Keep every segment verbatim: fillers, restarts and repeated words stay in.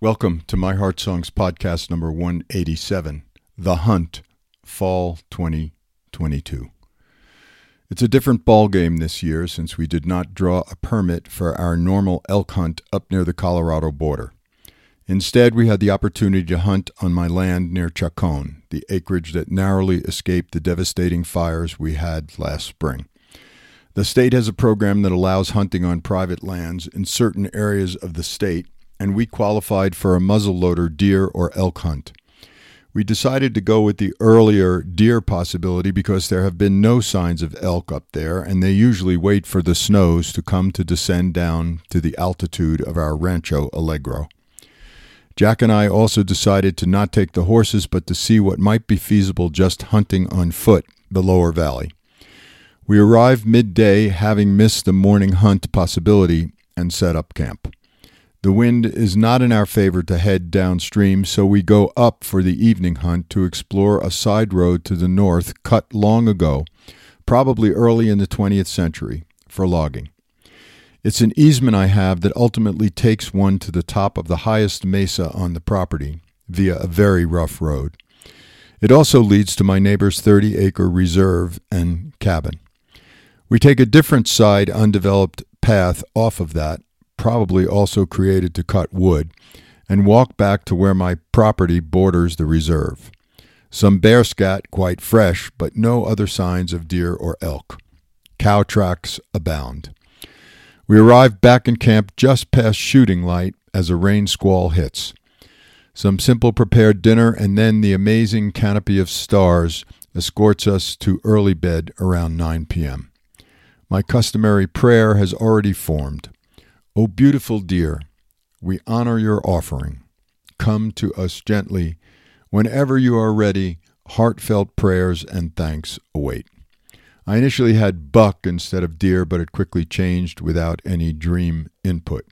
Welcome to My Heart Songs podcast number one eighty-seven, The Hunt, Fall twenty twenty-two. It's a different ballgame this year since we did not draw a permit for our normal elk hunt up near the Colorado border. Instead, we had the opportunity to hunt on my land near Chacon, the acreage that narrowly escaped the devastating fires we had last spring. The state has a program that allows hunting on private lands in certain areas of the state, and we qualified for a muzzleloader deer or elk hunt. We decided to go with the earlier deer possibility because there have been no signs of elk up there, and they usually wait for the snows to come to descend down to the altitude of our Rancho Allegro. Jack and I also decided to not take the horses, but to see what might be feasible just hunting on foot the lower valley. We arrived midday, having missed the morning hunt possibility, and set up camp. The wind is not in our favor to head downstream, so we go up for the evening hunt to explore a side road to the north cut long ago, probably early in the twentieth century, for logging. It's an easement I have that ultimately takes one to the top of the highest mesa on the property, via a very rough road. It also leads to my neighbor's thirty-acre reserve and cabin. We take a different side undeveloped path off of that, probably also created to cut wood, and walk back to where my property borders the reserve. Some bear scat quite fresh, but no other signs of deer or elk. Cow tracks abound. We arrive back in camp just past shooting light as a rain squall hits. Some simple prepared dinner, and then the amazing canopy of stars escorts us to early bed around nine p.m. My customary prayer has already formed. O beautiful deer, we honor your offering. Come to us gently. Whenever you are ready, heartfelt prayers and thanks await. I initially had buck instead of deer, but it quickly changed without any dream input.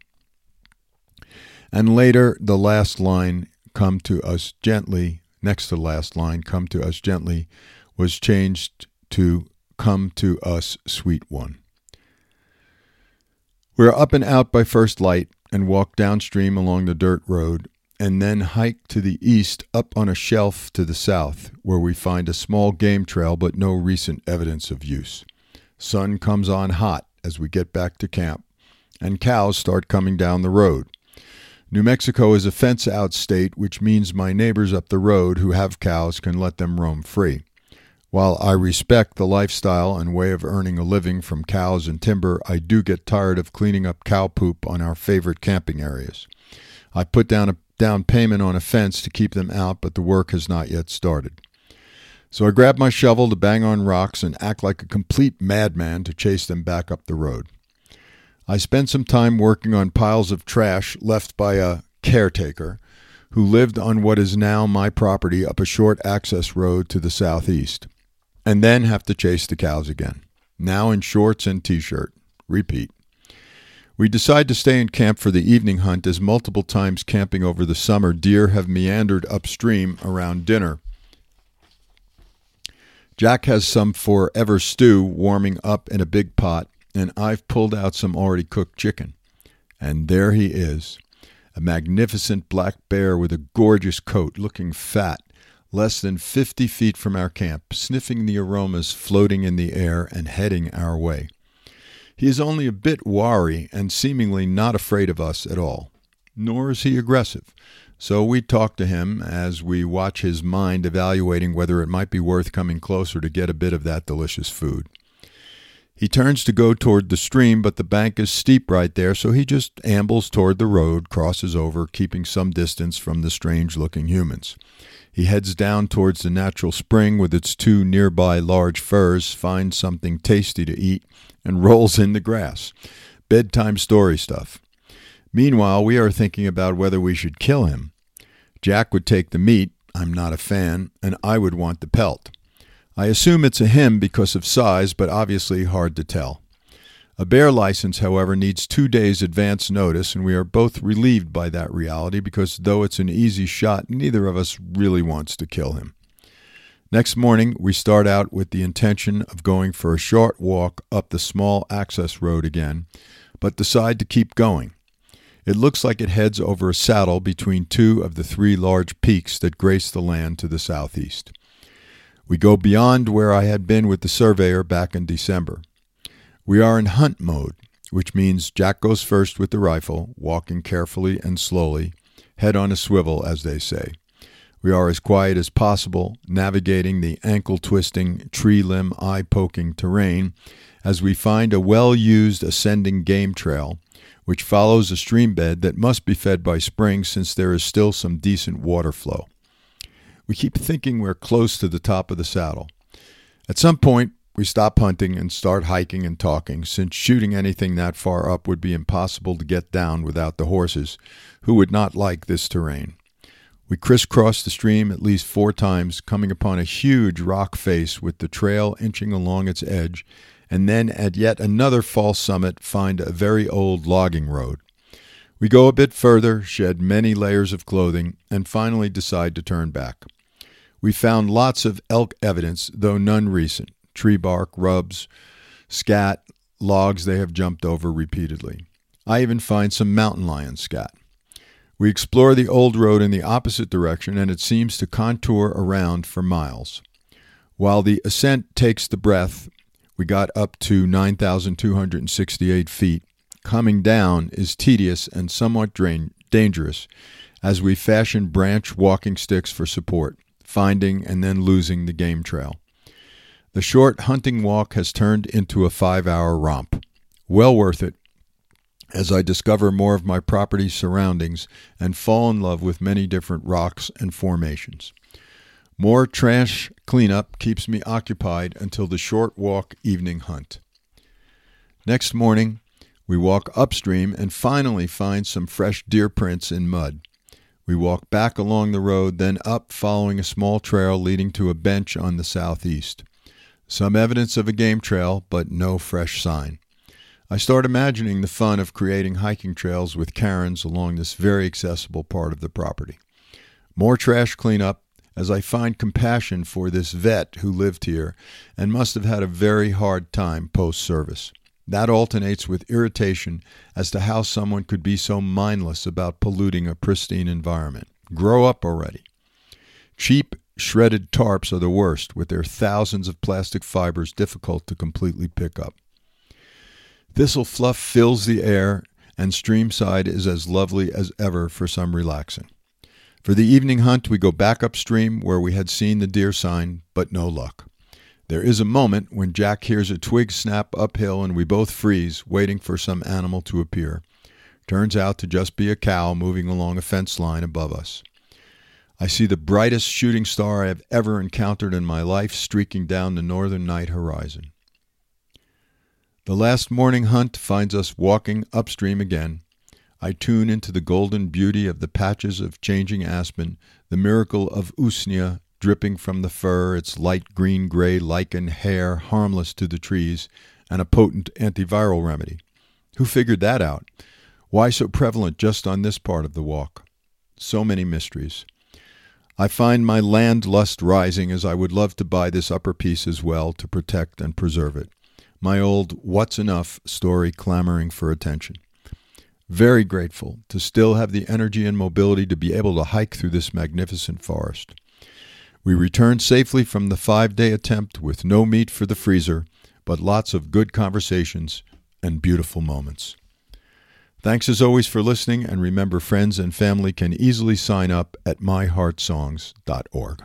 And later, the last line, come to us gently, next to the last line, come to us gently, was changed to come to us, sweet one. We are up and out by first light and walk downstream along the dirt road and then hike to the east up on a shelf to the south where we find a small game trail but no recent evidence of use. Sun comes on hot as we get back to camp and cows start coming down the road. New Mexico is a fence-out state, which means my neighbors up the road who have cows can let them roam free. While I respect the lifestyle and way of earning a living from cows and timber, I do get tired of cleaning up cow poop on our favorite camping areas. I put down a down payment on a fence to keep them out, but the work has not yet started. So I grab my shovel to bang on rocks and act like a complete madman to chase them back up the road. I spend some time working on piles of trash left by a caretaker who lived on what is now my property up a short access road to the southeast, and then have to chase the cows again, now in shorts and t-shirt. Repeat. We decide to stay in camp for the evening hunt as multiple times camping over the summer, deer have meandered upstream around dinner. Jack has some forever stew warming up in a big pot, and I've pulled out some already cooked chicken. And there he is, a magnificent black bear with a gorgeous coat, looking fat, less than fifty feet from our camp, sniffing the aromas floating in the air and heading our way. He is only a bit wary and seemingly not afraid of us at all, nor is he aggressive, so we talk to him as we watch his mind evaluating whether it might be worth coming closer to get a bit of that delicious food. He turns to go toward the stream, but the bank is steep right there, so he just ambles toward the road, crosses over, keeping some distance from the strange-looking humans. He heads down towards the natural spring with its two nearby large firs, finds something tasty to eat, and rolls in the grass. Bedtime story stuff. Meanwhile, we are thinking about whether we should kill him. Jack would take the meat, I'm not a fan, and I would want the pelt. I assume it's a him because of size, but obviously hard to tell. A bear license, however, needs two days advance notice, and we are both relieved by that reality because though it's an easy shot, neither of us really wants to kill him. Next morning, we start out with the intention of going for a short walk up the small access road again, but decide to keep going. It looks like it heads over a saddle between two of the three large peaks that grace the land to the southeast. We go beyond where I had been with the surveyor back in December. We are in hunt mode, which means Jack goes first with the rifle, walking carefully and slowly, head on a swivel, as they say. We are as quiet as possible, navigating the ankle-twisting, tree-limb, eye-poking terrain as we find a well-used ascending game trail, which follows a stream bed that must be fed by springs since there is still some decent water flow. We keep thinking we're close to the top of the saddle. At some point, we stop hunting and start hiking and talking, since shooting anything that far up would be impossible to get down without the horses, who would not like this terrain. We crisscross the stream at least four times, coming upon a huge rock face with the trail inching along its edge, and then at yet another false summit find a very old logging road. We go a bit further, shed many layers of clothing, and finally decide to turn back. We found lots of elk evidence, though none recent. Tree bark, rubs, scat, logs they have jumped over repeatedly. I even find some mountain lion scat. We explore the old road in the opposite direction, and it seems to contour around for miles. While the ascent takes the breath, we got up to nine thousand two hundred sixty-eight feet. Coming down is tedious and somewhat drain- dangerous as we fashion branch walking sticks for support, finding and then losing the game trail. The short hunting walk has turned into a five-hour romp. Well worth it, as I discover more of my property's surroundings and fall in love with many different rocks and formations. More trash cleanup keeps me occupied until the short walk evening hunt. Next morning, we walk upstream and finally find some fresh deer prints in mud. We walk back along the road, then up, following a small trail leading to a bench on the southeast. Some evidence of a game trail, but no fresh sign. I start imagining the fun of creating hiking trails with cairns along this very accessible part of the property. More trash cleanup, as I find compassion for this vet who lived here and must have had a very hard time post-service. That alternates with irritation as to how someone could be so mindless about polluting a pristine environment. Grow up already. Cheap, shredded tarps are the worst, with their thousands of plastic fibers difficult to completely pick up. Thistle fluff fills the air, and streamside is as lovely as ever for some relaxing. For the evening hunt, we go back upstream where we had seen the deer sign, but no luck. There is a moment when Jack hears a twig snap uphill and we both freeze, waiting for some animal to appear. Turns out to just be a cow moving along a fence line above us. I see the brightest shooting star I have ever encountered in my life streaking down the northern night horizon. The last morning hunt finds us walking upstream again. I tune into the golden beauty of the patches of changing aspen, the miracle of Usnia dripping from the fur, its light green-gray lichen hair harmless to the trees, and a potent antiviral remedy. Who figured that out? Why so prevalent just on this part of the walk? So many mysteries. I find my land lust rising, as I would love to buy this upper piece as well to protect and preserve it. My old what's enough story clamoring for attention. Very grateful to still have the energy and mobility to be able to hike through this magnificent forest. We return safely from the five-day attempt with no meat for the freezer, but lots of good conversations and beautiful moments. Thanks as always for listening, and remember, friends and family can easily sign up at my heart songs dot org.